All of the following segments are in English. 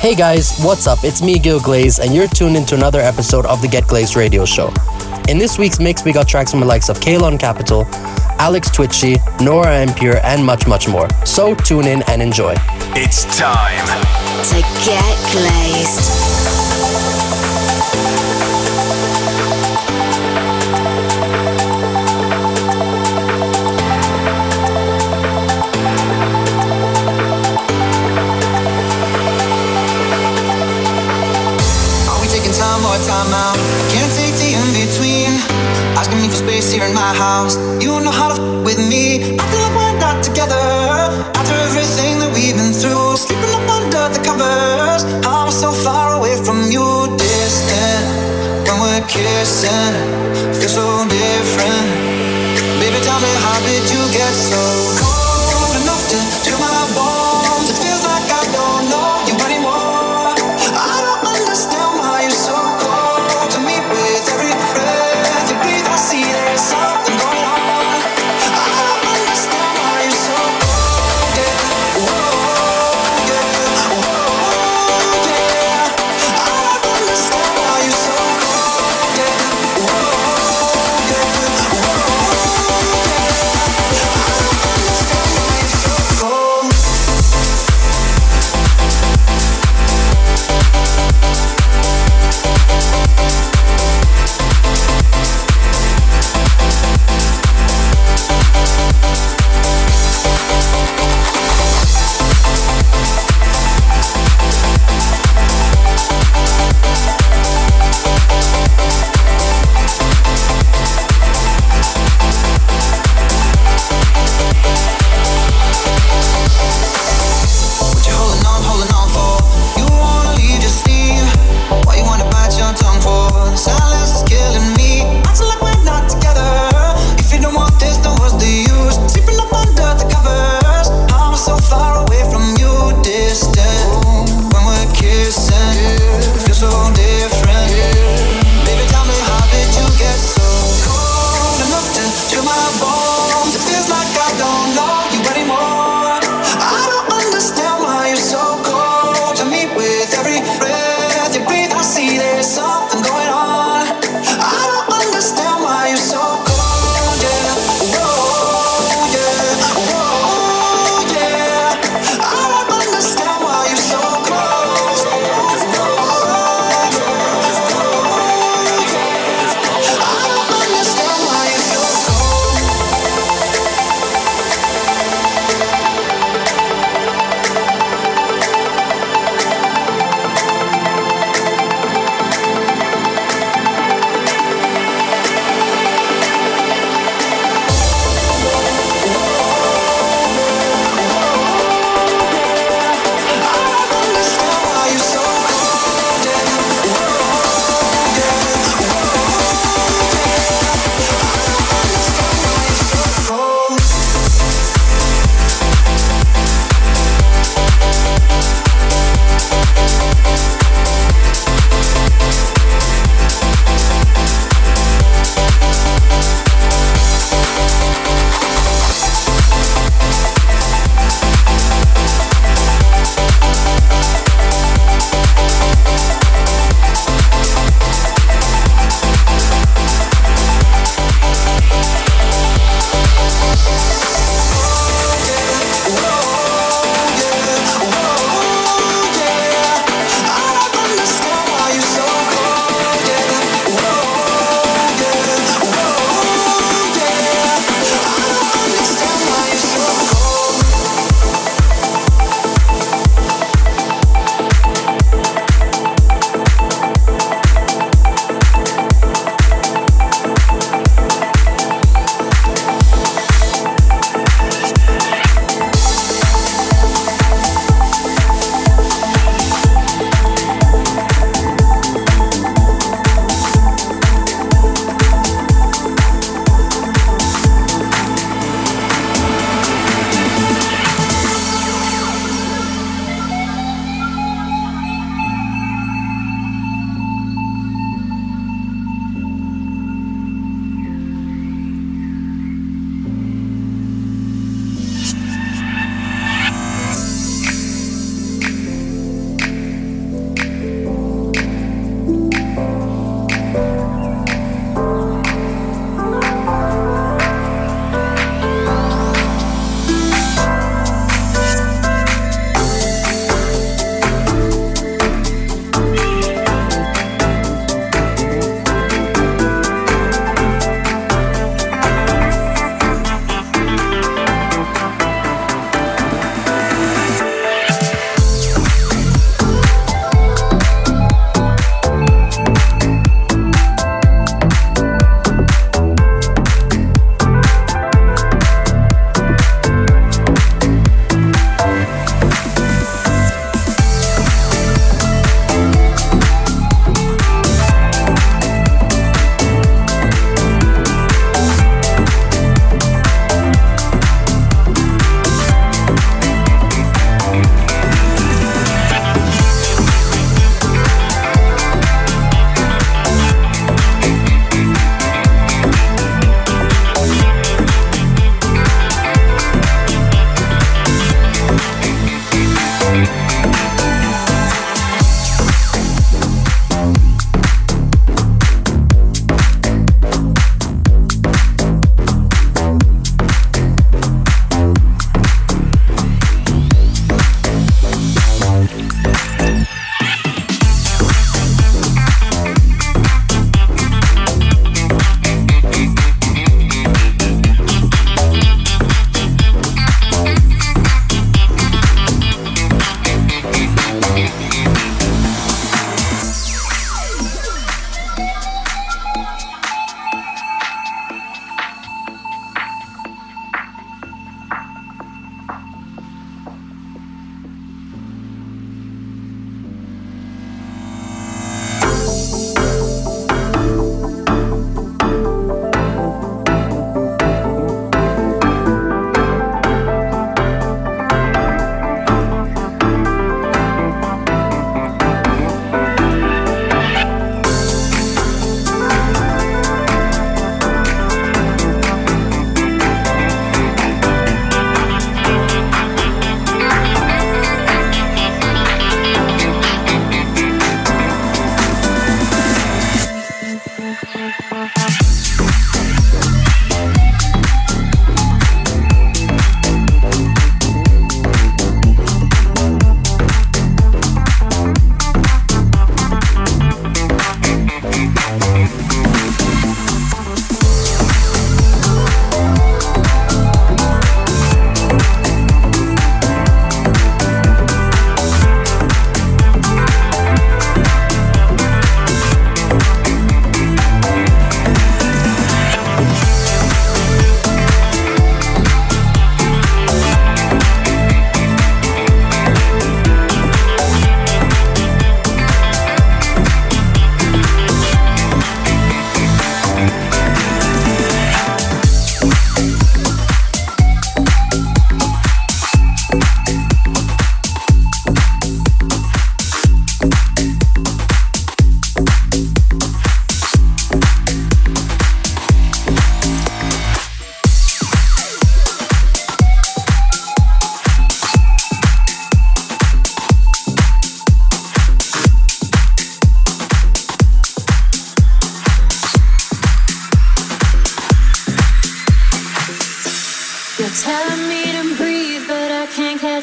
Hey guys, what's up? It's me, Gil Glaze, and you're tuned into another episode of the Get Glazed Radio Show. In this week's mix, we got tracks from the likes of Kalon Capital, Alex Twitchy, Nora Empire, and much, much more. So tune in and enjoy. It's time to get glazed. Time out, can't take the in-between. Asking me for space here in my house. You don't know how to with me. I feel like we're not together. After everything that we've been through, sleeping up under the covers, I'm so far away from you. Distant, when we're kissing, feel so different. Baby, tell me, how did you get so cold enough to do my bones? It feels like I don't know you anymore.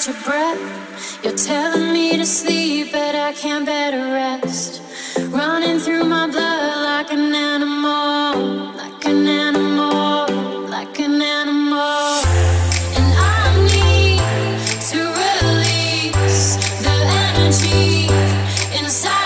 catch a breath. You're telling me to sleep, but I can't bear to rest. Running through my blood like an animal, like an animal, like an animal. And I need to release the energy inside.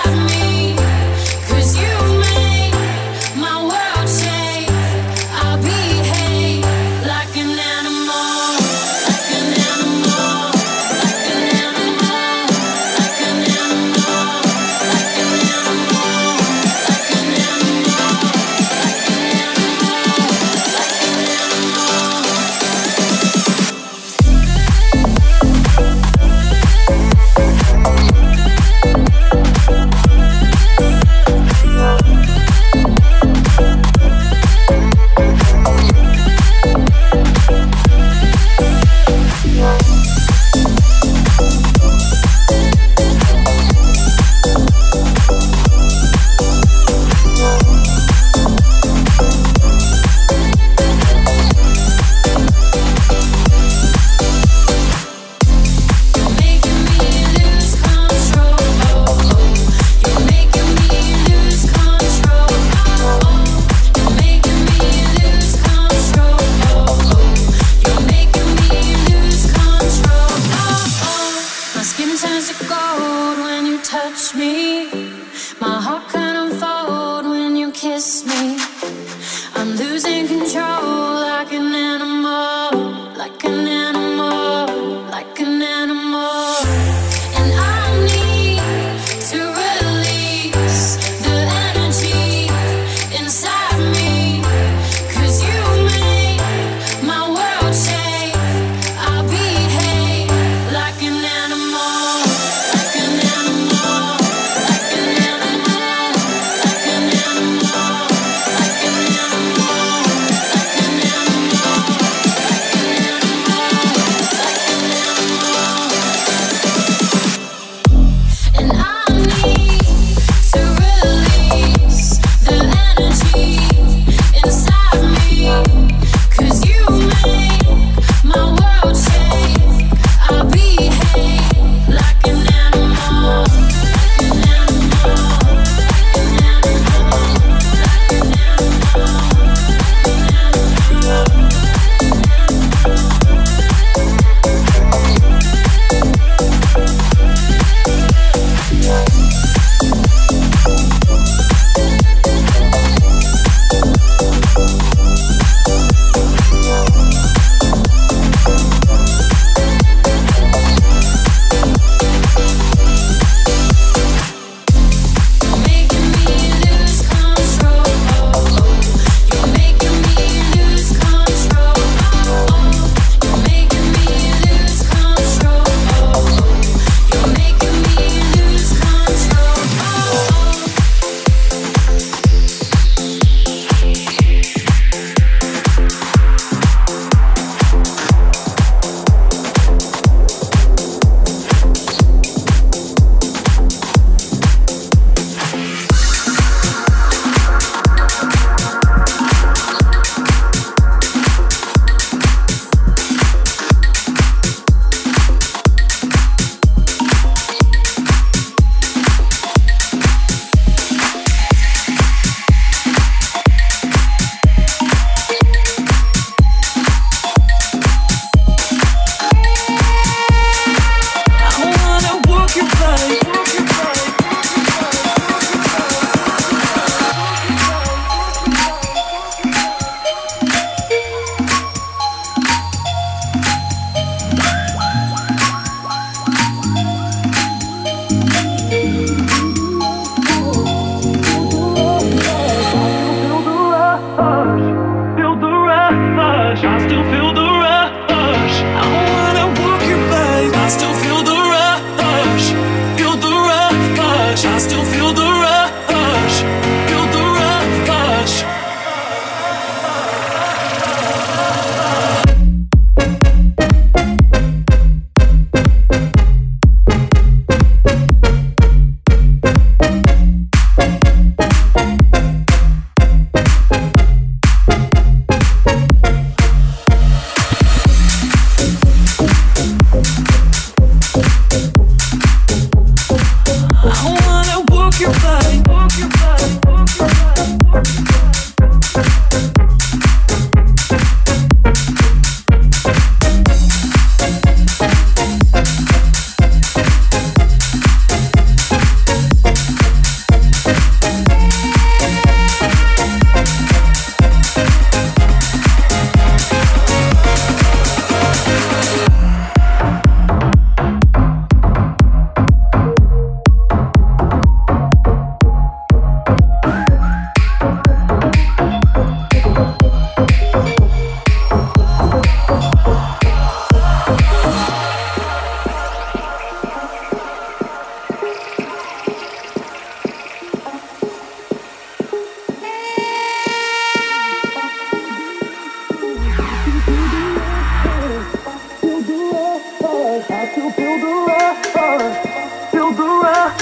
rush,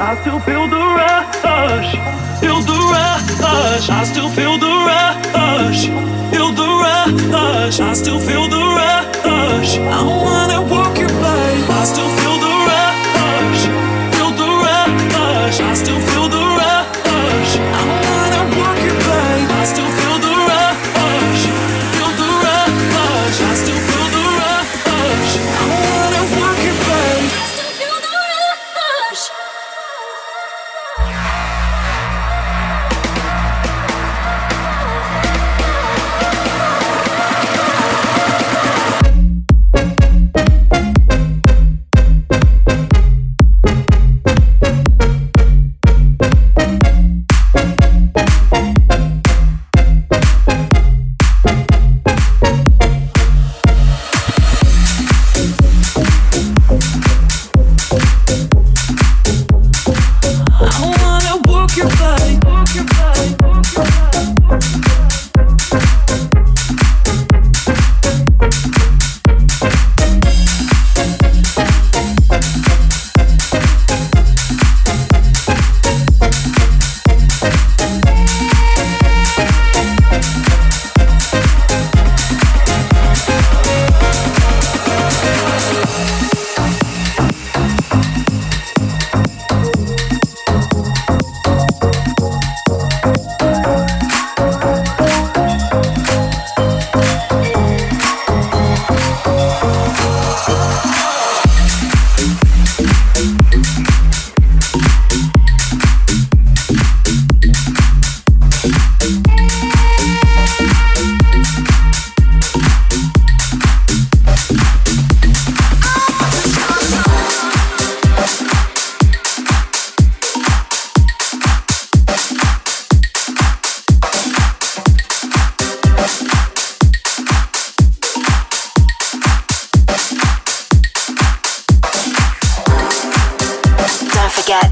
I still feel the rush, feel the rush, I still feel the rush, feel the rush, I still feel the rush. I don't wanna walk your body, I still feel the rush, feel the rush, I still feel the rush. I don't wanna walk your body, I still feel the rush, feel the rush, I still feel the rush. I don't wanna walk your body.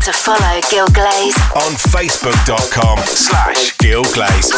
To follow Gil Glaze on Facebook.com/Gil Glaze.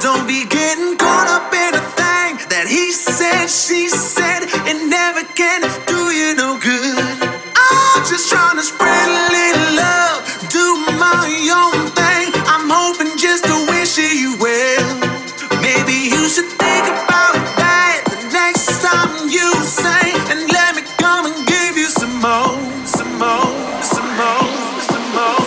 don't be getting caught up in a thing that he said, she said, it never can do you no good. I'm just trying to spread a little love, do my own thing. I'm hoping just to wish you well. Maybe you should think about that the next time you sing, and let me come and give you some more, some more, some more, some more.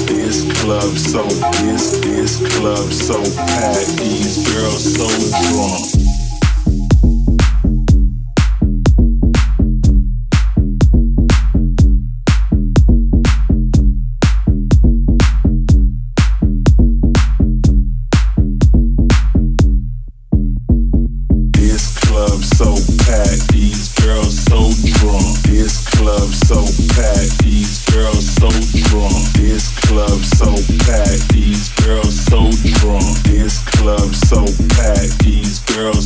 These girls so packed, these girls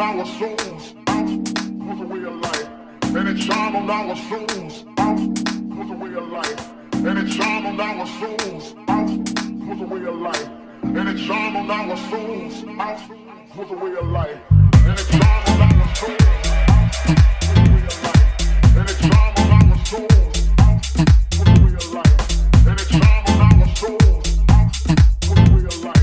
on our souls. Bounce was a way of life. And it shone on our souls. Bounce was a way of life. And it shone on our souls. Bounce was a way of life. And it shone on our souls. Bounce was a way of life. And it shone on our souls. Bounce was a way of life. And it shone on our souls. Bounce was a way of life. And it shone on our souls.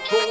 Boom.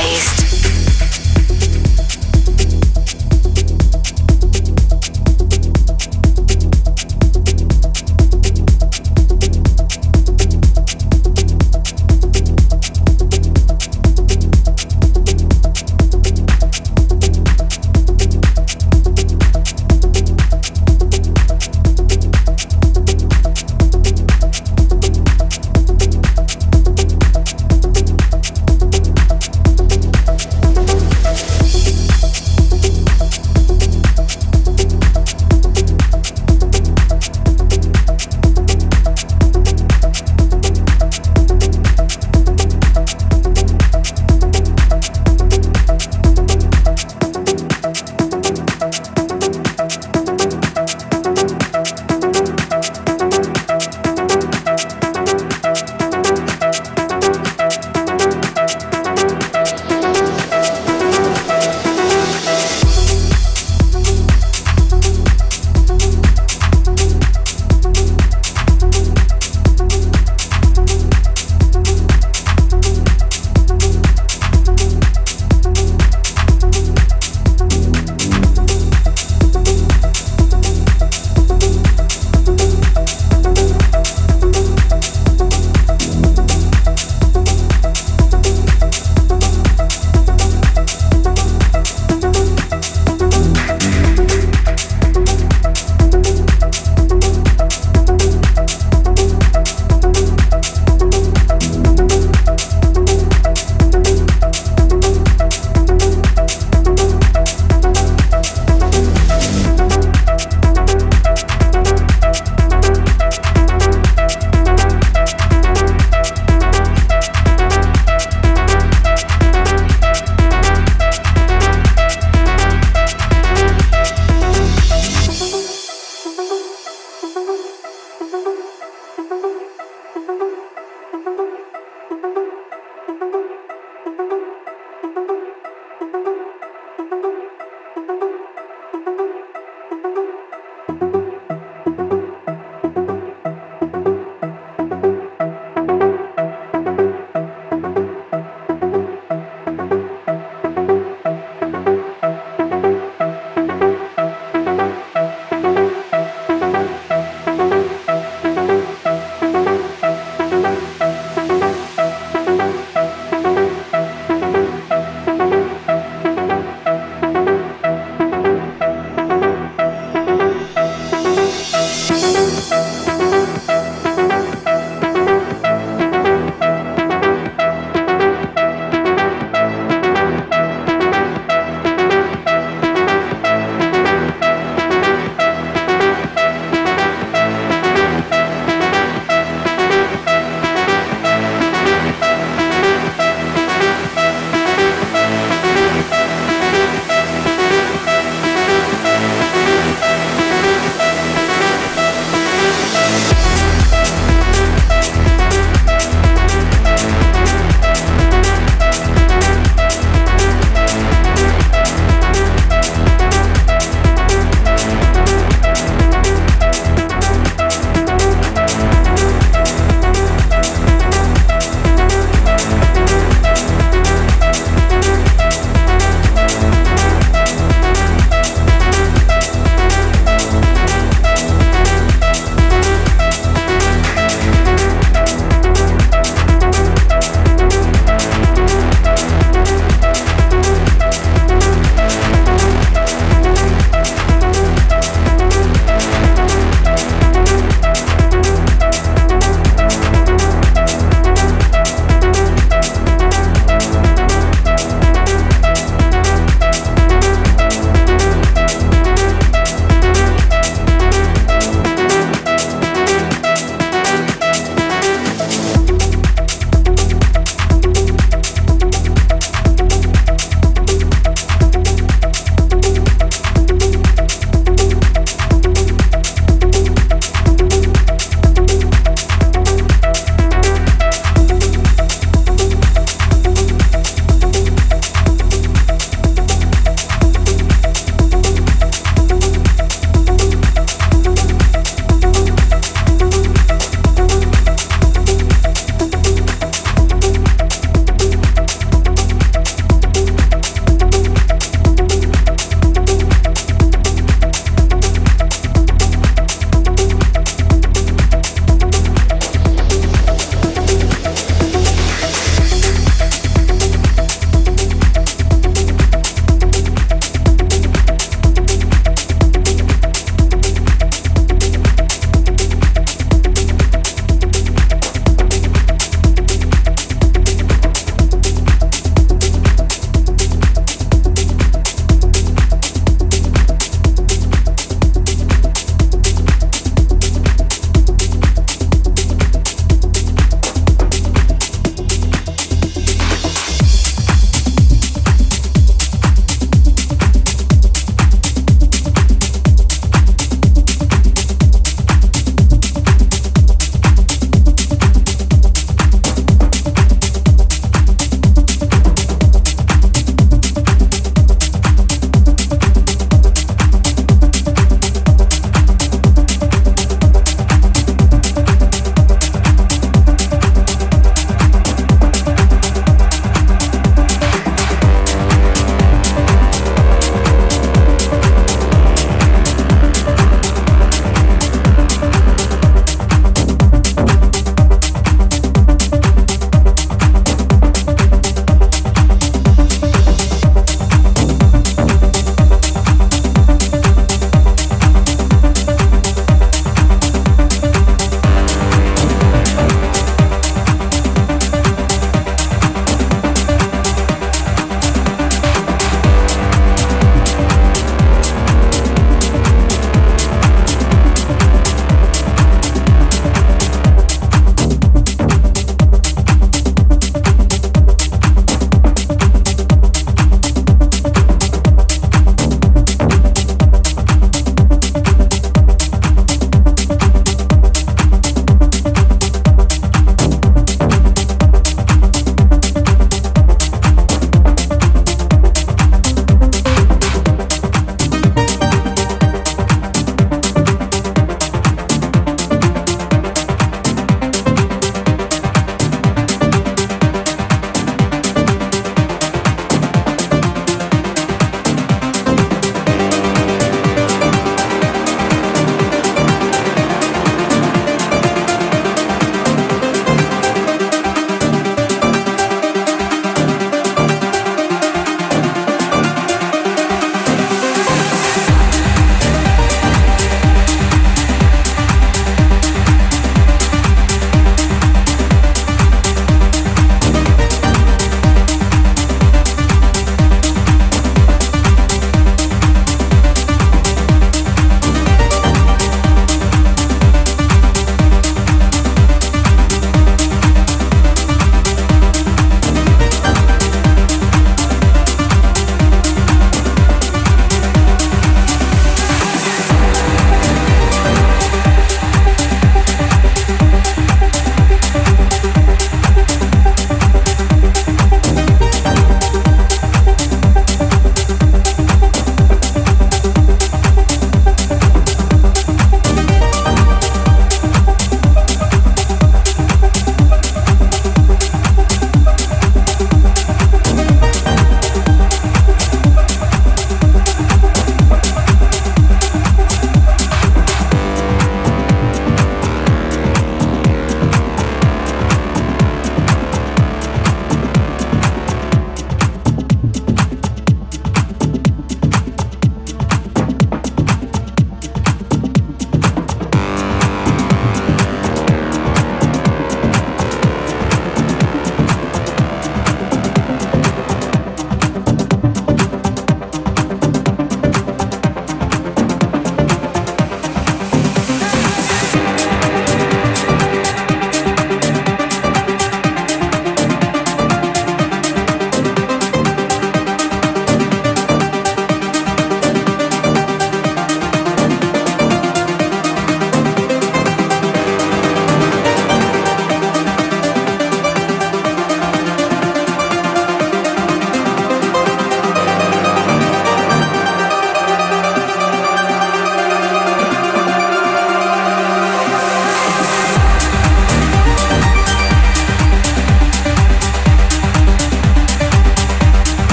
Glazed.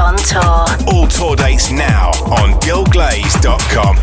on tour. All tour dates now on gilglaze.com.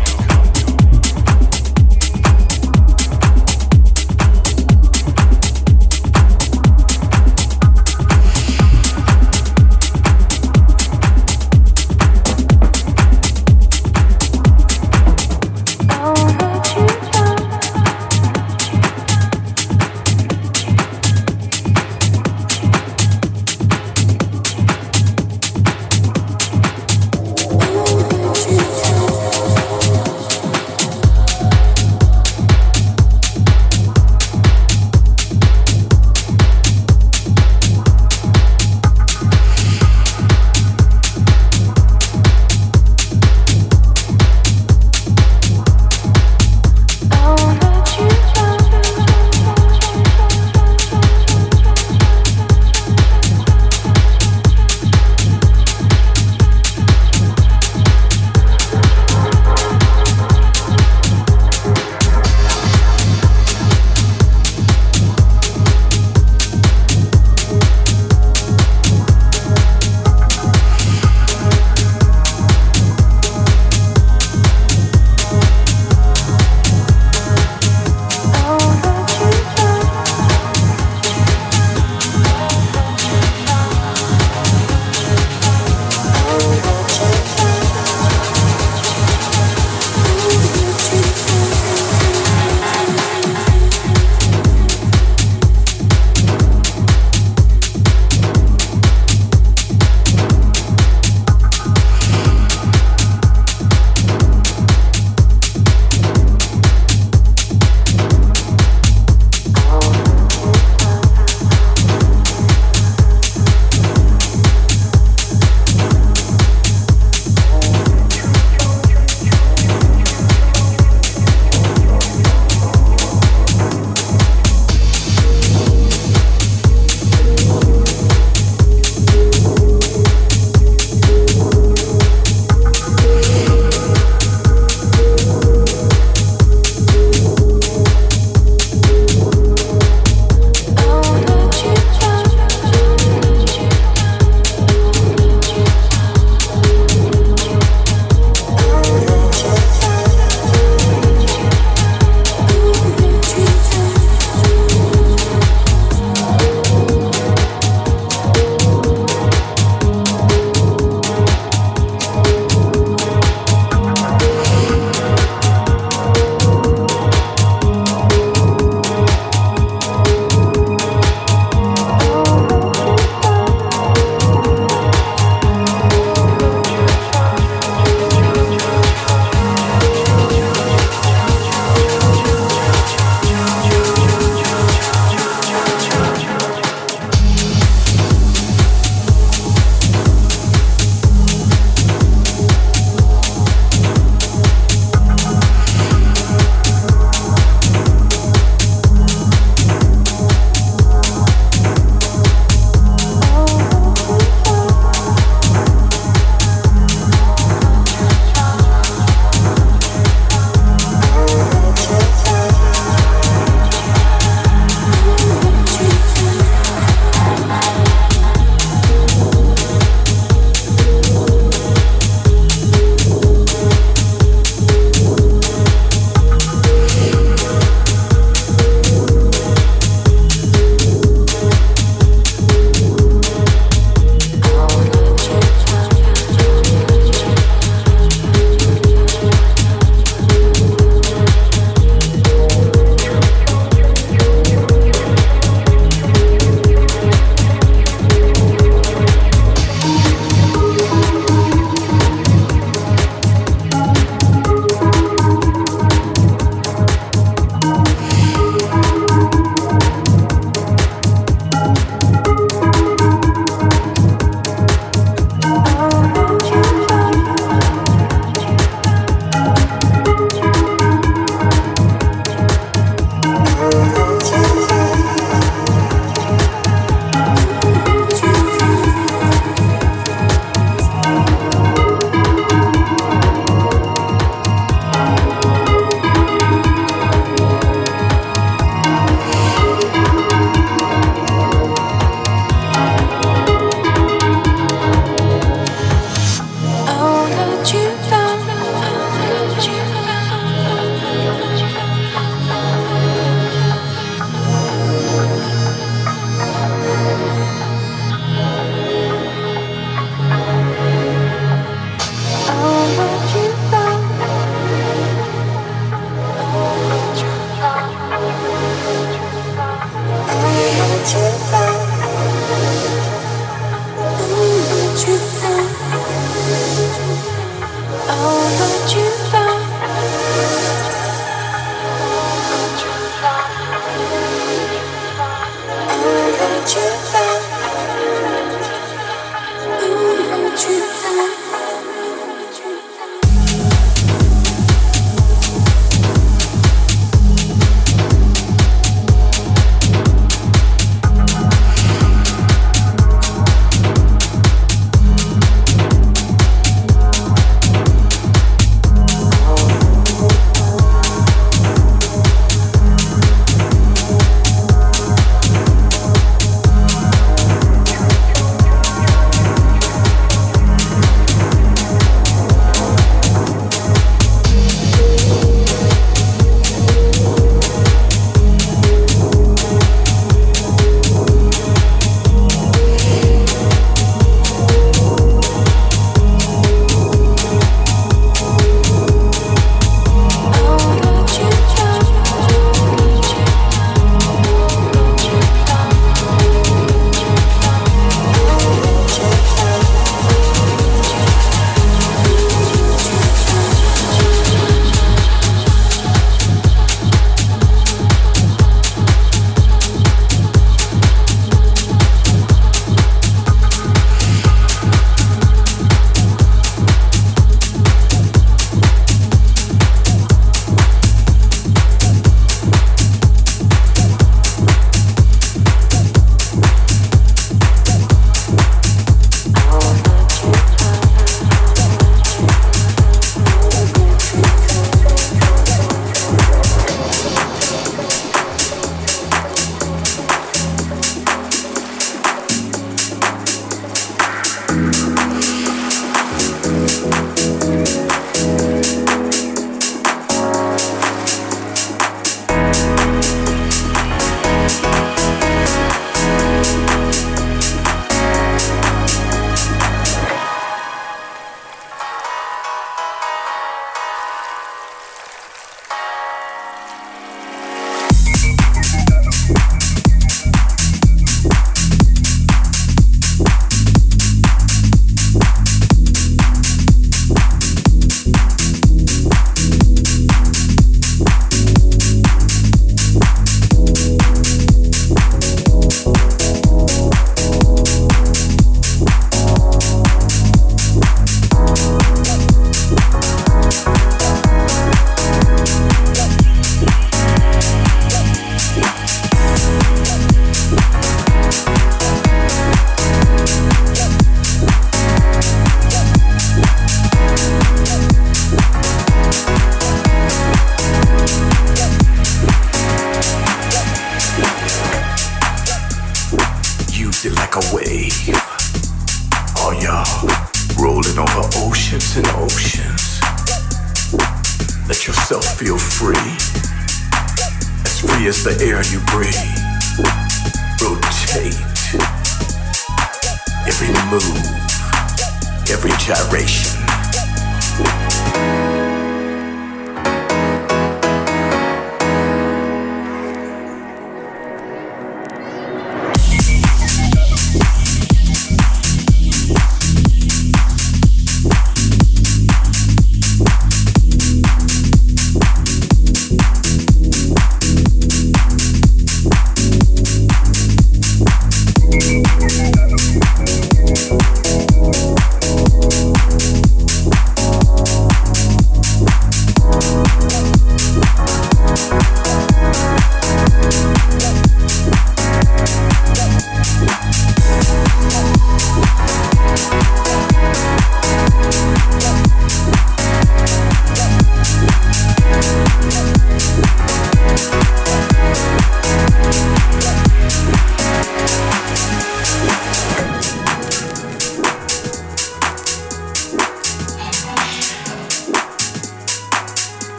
free. As free as the air you breathe. Rotate. Every move. Every gyration.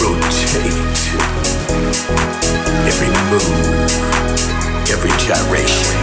Rotate every move, every gyration.